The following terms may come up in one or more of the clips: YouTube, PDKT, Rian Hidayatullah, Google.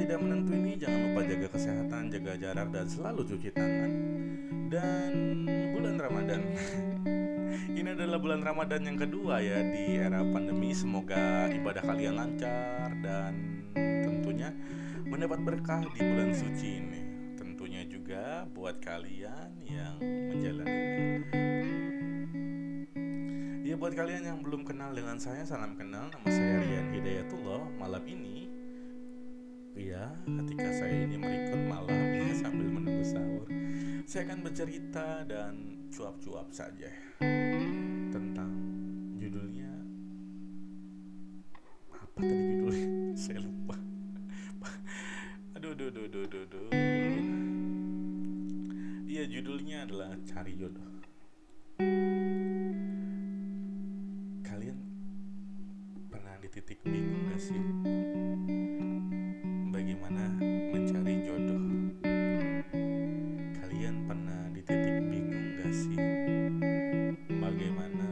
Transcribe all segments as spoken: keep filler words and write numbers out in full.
tidak menentu ini, jangan lupa jaga kesehatan, jaga jarak, dan selalu cuci tangan. Dan bulan Ramadan ini adalah bulan Ramadan yang kedua ya di era pandemi. Semoga ibadah kalian lancar dan tentunya mendapat berkah di bulan suci ini. Tentunya juga buat kalian yang menjalaninya. Ya, buat kalian yang belum kenal dengan saya, salam kenal, nama saya Rian Hidayatullah. Malam ini, ya, ketika saya ini merecord malam ya, sambil menunggu sahur, saya akan bercerita dan cuap-cuap saja tentang judulnya apa tadi judulnya? Saya lupa. aduh, aduh, aduh, aduh, aduh, aduh. Iya, judulnya adalah Cari Jodoh. Titik bingung gak sih bagaimana mencari jodoh? Kalian pernah di titik bingung gak sih bagaimana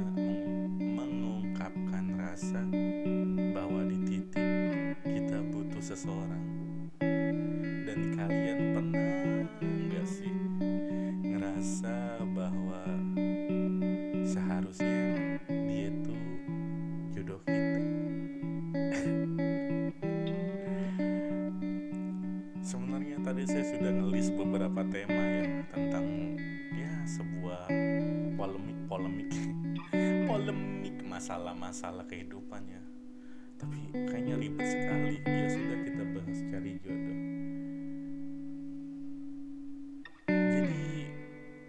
mengungkapkan rasa bahwa di titik kita butuh seseorang? Dan kalian pernah gak sih ngerasa bahwa seharusnya dia itu jodoh kita? Sebenarnya tadi saya sudah ngelis beberapa tema ya tentang ya sebuah polemik-polemik polemik masalah-masalah kehidupannya. Tapi kayaknya ribet sekali. Ya sudah, kita bahas cari jodoh. Jadi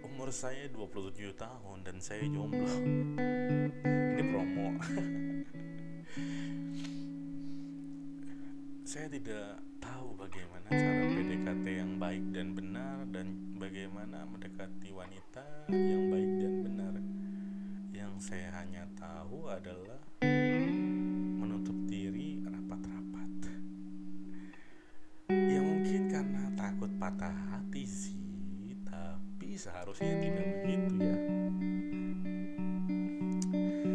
umur saya dua puluh tujuh tahun dan saya jomblo. Ini promo. Saya tidak tahu bagaimana cara P D K T yang baik dan benar, dan bagaimana mendekati wanita yang baik dan benar. Yang saya hanya tahu adalah menutup diri rapat-rapat. Ya mungkin karena takut patah hati sih, tapi seharusnya tidak begitu ya.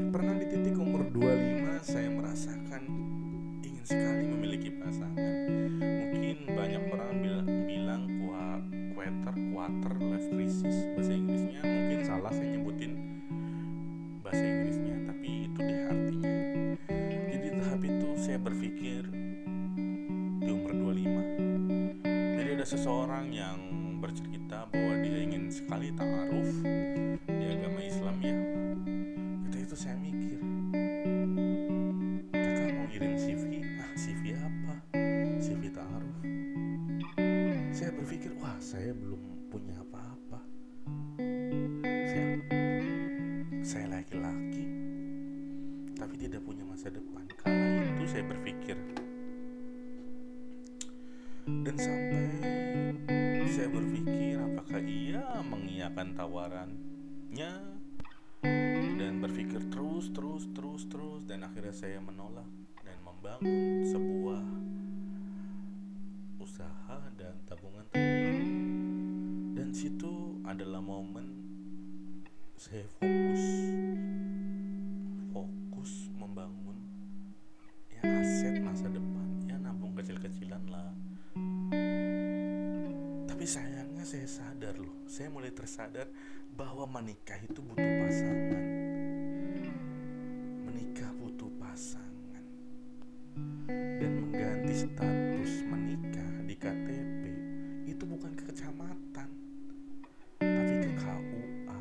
Pernah di titik umur dua puluh lima saya merasakan ingin sekali memiliki pasangan. Mungkin banyak orang bilang, bilang quarter, quarter life crisis bahasa Inggrisnya. Mungkin salah saya nyebutin bahasa Inggrisnya, tapi itu deh artinya. Jadi tahap itu saya berpikir di umur dua puluh lima. Jadi ada seseorang yang bercerita bahwa dia ingin sekali ta'aruf di agama Islam ya. Itu saya mikir, kakak mau ngirim C V? Ah, C V apa? C V ta'aruf. Saya berpikir, wah saya belum punya apa-apa, saya, saya laki-laki tapi tidak punya masa depan. Kala itu saya berpikir, dan sampai saya berpikir apakah ia mengiyakan tawarannya, dan berpikir terus, terus, terus, terus, dan akhirnya saya menolak dan membangun sebuah usaha dan tabungan-tabungan. Dan situ adalah momen saya fokus fokus membangun ya aset masa depan, ya nabung kecil-kecilan lah. Tapi sayangnya saya sadar loh, saya mulai tersadar bahwa menikah itu butuh pasangan. Menikah butuh pasangan. Dan mengganti status menikah di K T P itu bukan ke kecamatan, tapi ke K U A.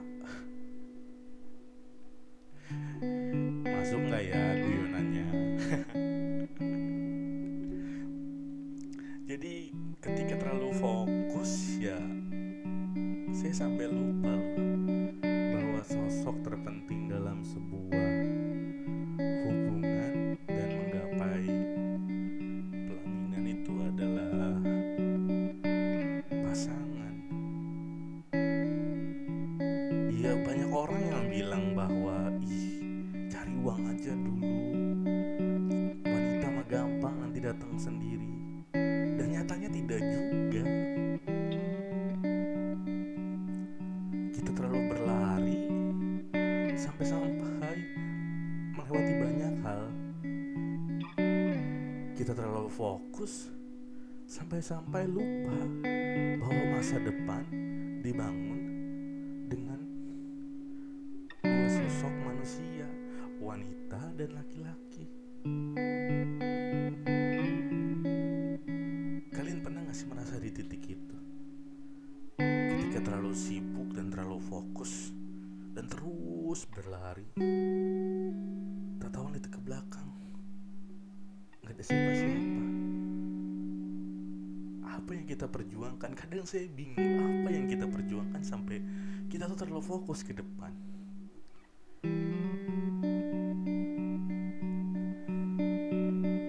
Masuk gak ya guyonannya? Jadi ketika terlalu fokus ya, saya sampai lupa loh bahwa sosok terpenting dalam sebuah hubungan dan menggapai pelaminan itu adalah pasangan. Iya, banyak orang yang bilang bahwa ih, cari uang aja dulu, wanita mah gampang, nanti datang sendiri. Dan nyatanya tidak juga. Kita terlalu berlari sampai-sampai melewati banyak hal. Kita terlalu fokus sampai-sampai lupa bahwa masa depan dibangun dengan dua sosok manusia, wanita dan laki-laki. Kalian pernah gak sih merasa di titik itu? Ketika terlalu sibuk dan terlalu fokus dan terus berlari, tak tahu lihat ke belakang, gak ada siapa-siapa. Apa yang kita perjuangkan? Kadang saya bingung, apa yang kita perjuangkan sampai kita tuh terlalu fokus ke depan.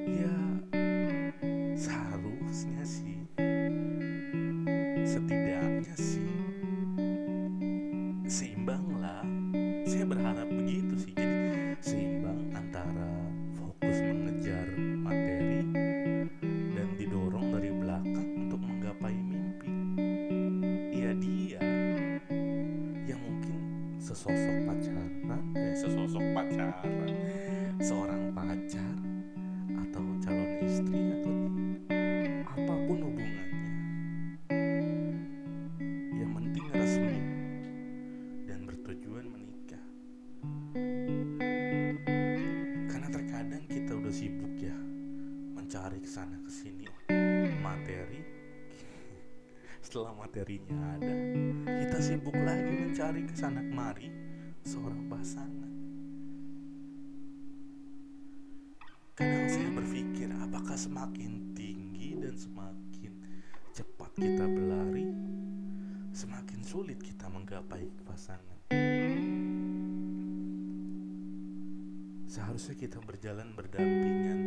Ya, seharusnya sih, setidaknya sih seimbang lah. Saya berharap begitu sih. Jadi seimbang antara fokus mengejar materi dan didorong dari belakang untuk menggapai mimpi. Ya dia yang mungkin sesosok pacaran, eh, sesosok pacaran, seorang pacar atau calon istri atau apapun hubungannya. Yang penting resmi dan bertujuan menikah. Karena terkadang kita udah sibuk ya mencari kesana kesini materi. Setelah materinya ada, kita sibuk lagi mencari kesana kemari seorang pasangan. Kadang saya berpikir, apakah semakin tinggi dan semakin cepat kita berlari, semakin sulit kita menggapai pasangan. Seharusnya kita berjalan berdampingan,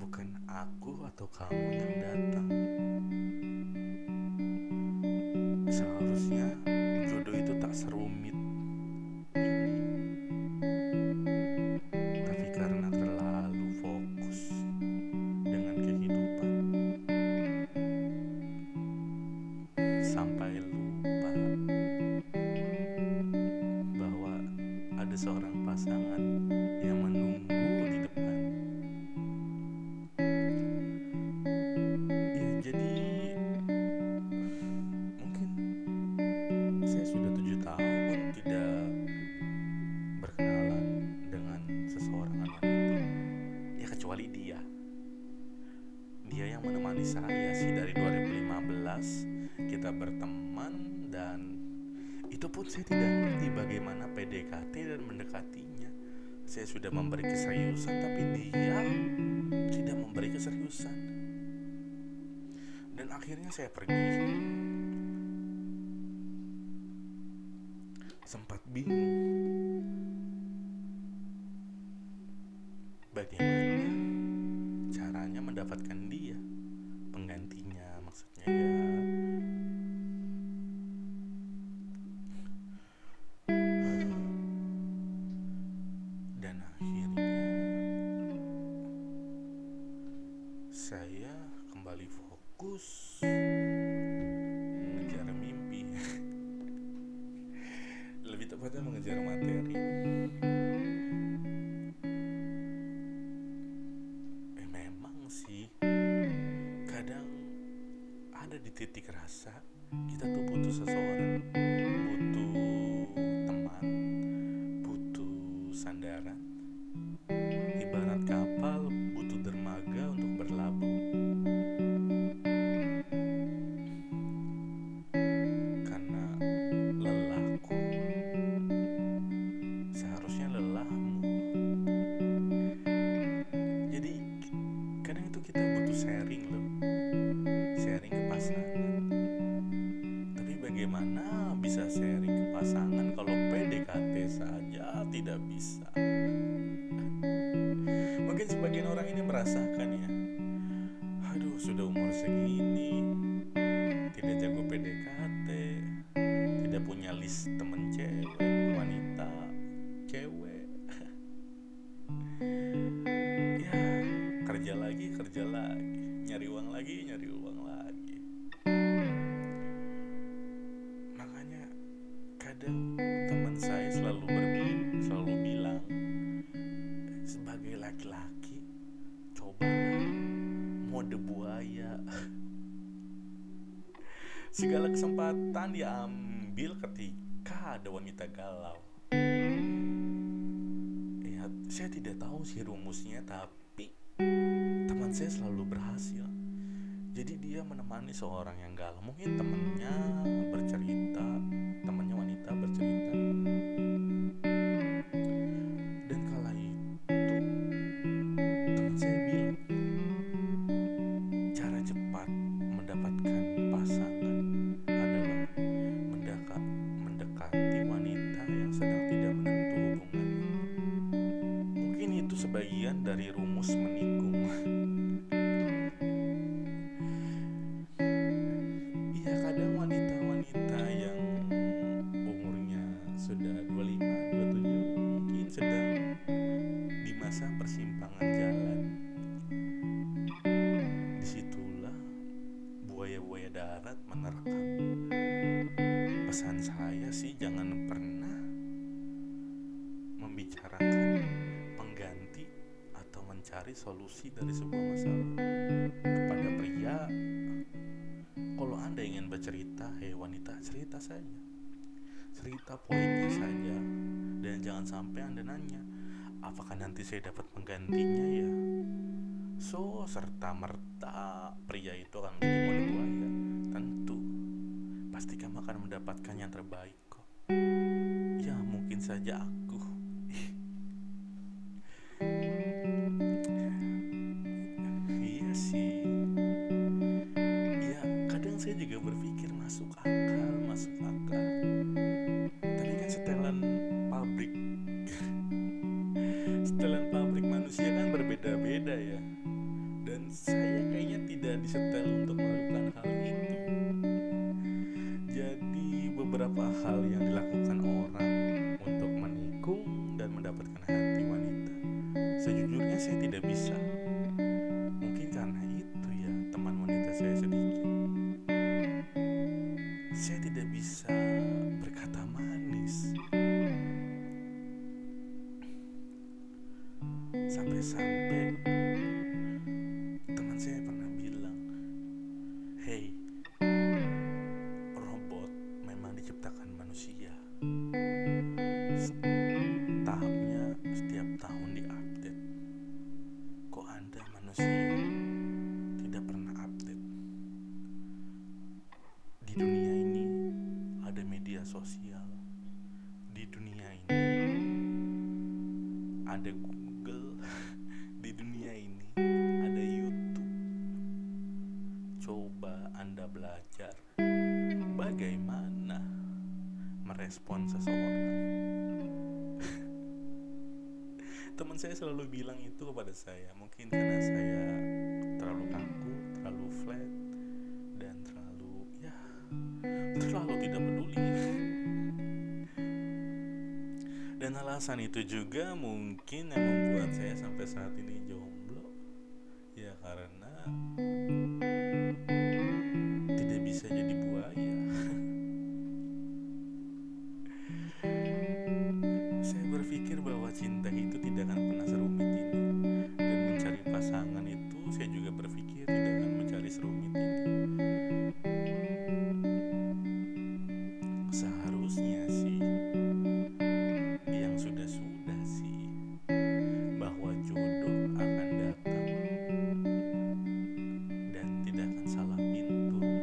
bukan aku atau kamu yang datang. Seharusnya jodoh itu tak serumit ini, tapi karena terlalu fokus dengan kehidupan sampai lupa bahwa ada seorang pasangan yang menunggu di depan. Ya, jadi mungkin saya sudah tujuh tahun tidak berkenalan dengan seseorang wanita. Ya kecuali dia. Dia yang menemani saya sih dari dua ribu lima belas kita berteman, dan itu pun saya tidak ngerti bagaimana P D K T dan mendekatinya. Saya sudah memberi keseriusan, tapi dia tidak memberi keseriusan. Dan akhirnya saya pergi. Sempat bingung bagaimana caranya mendapatkan dia, penggantinya maksudnya ya. Saya kembali fokus mengejar mimpi, lebih tepatnya mengejar materi. Eh, memang sih kadang ada di titik rasa kita tuh butuh seseorang, butuh teman, butuh sandaran. Ibarat kapal butuh dermaga untuk berlabuh. Karena lelahku, seharusnya lelahmu. Jadi kadang itu kita butuh sharing loh, sharing ke pasangan. Tapi bagaimana bisa sharing ke pasangan kalau P D K T saja tidak bisa? Mungkin sebagian orang ini merasakan ya, aduh sudah umur segini, tidak jago P D K T, tidak punya list temen cewek, wanita, cewek. Ya kerja lagi, kerja lagi, nyari uang lagi, nyari uang lagi. Makanya kadang teman saya selalu berbi, selalu bilang, sebagai laki-laki cobalah ada buaya. Segala kesempatan diambil ketika ada wanita galau. Ya, saya tidak tahu sih rumusnya, tapi teman saya selalu berhasil. Jadi dia menemani seorang yang galau. Mungkin temannya bercerita, temannya wanita bercerita. Dan kala itu teman saya bilang, cara cepat mendapatkan pasangan adalah mendekat, mendekati wanita yang sedang tidak menentu hubungannya. Mungkin itu sebagian dari rumus menikung. Pesan saya sih, jangan pernah membicarakan pengganti atau mencari solusi dari sebuah masalah. Kepada pria, kalau Anda ingin bercerita, hei wanita, cerita saja, cerita poinnya saja, dan jangan sampai Anda nanya, apakah nanti saya dapat menggantinya ya. So, serta merta pria itu akan menjadi mode buaya. Tentu pasti kamu akan mendapatkan yang terbaik kok. Ya mungkin saja aku. Iya sih. Ya kadang saya juga berpikir masuk akal, masuk akal. Tapi kan setelan pabrik, setelan pabrik manusia kan berbeda-beda ya. Dan saya kayaknya tidak disetel untuk melakukan hal itu. Beberapa hal yang dilakukan orang untuk menikung dan mendapatkan hati wanita, sejujurnya saya tidak bisa. Mungkin karena itu ya teman wanita saya sedikit. Saya tidak bisa berkata manis. Sampai-sampai teman saya pernah bilang, "Hey, tahapnya setiap tahun diupdate. Kok Anda manusia tidak pernah update?" Di dunia ini ada media sosial. Di dunia ini ada Google. Di dunia ini ada YouTube. Coba Anda belajar bagaimana merespon seseorang. Teman saya selalu bilang itu kepada saya. Mungkin karena saya terlalu kaku, terlalu flat, dan terlalu ya terlalu tidak peduli. Dan alasan itu juga mungkin yang membuat saya sampai saat ini jomblo. Ya karena tidak bisa jadi buaya. Pikir bahwa cinta itu tidak akan pernah serumit ini, dan mencari pasangan itu saya juga berpikir tidak akan mencari serumit ini. Seharusnya sih yang sudah-sudah sih bahwa jodoh akan datang dan tidak akan salah pintu rumah.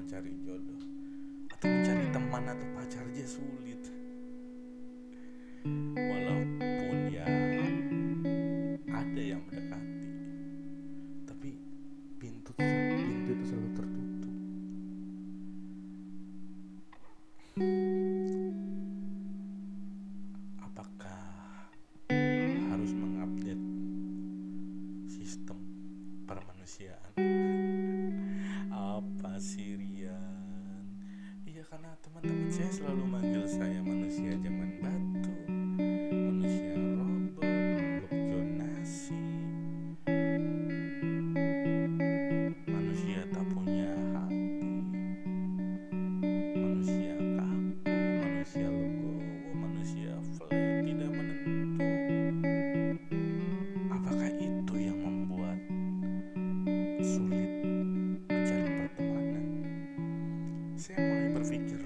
Mencari jodoh atau mencari teman atau pacar aja sulit, walaupun ya ada yang mendekati, tapi pintu pintu itu selalu tertutup. Apakah harus mengupdate sistem permanusiaan? Apa sih Rian? Iya karena teman-teman Sakit saya selalu manggil saya manusia zaman batu, manusia robot, blok jonasi, manusia tak punya hati, manusia kaku, manusia legowo, manusia flat, tidak menentu. Apakah itu yang membuat sulit mencari pertemanan? Saya mulai berpikir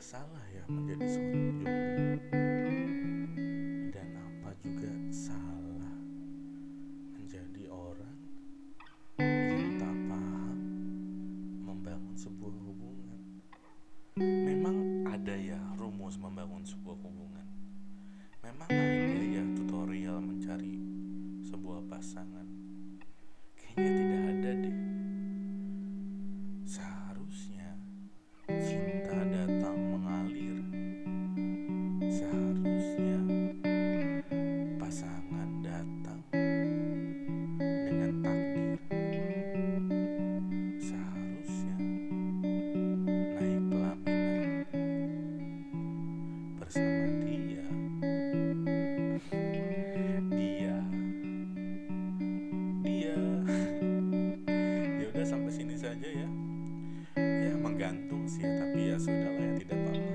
salah ya menjadi seorang jomblo, dan apa juga salah menjadi orang yang tak paham membangun sebuah hubungan. Memang ada ya rumus membangun sebuah hubungan, memang ada ya tutorial mencari sebuah pasangan. Kayaknya tidak ada deh. Seharusnya cinta datang mengalir, seharusnya pasangan datang dengan takdir, seharusnya naik pelaminan bersama dia. Dia Dia Ya udah, sampai sini saja ya. Gantung sih, tapi ya sudahlah, ya tidak apa-apa.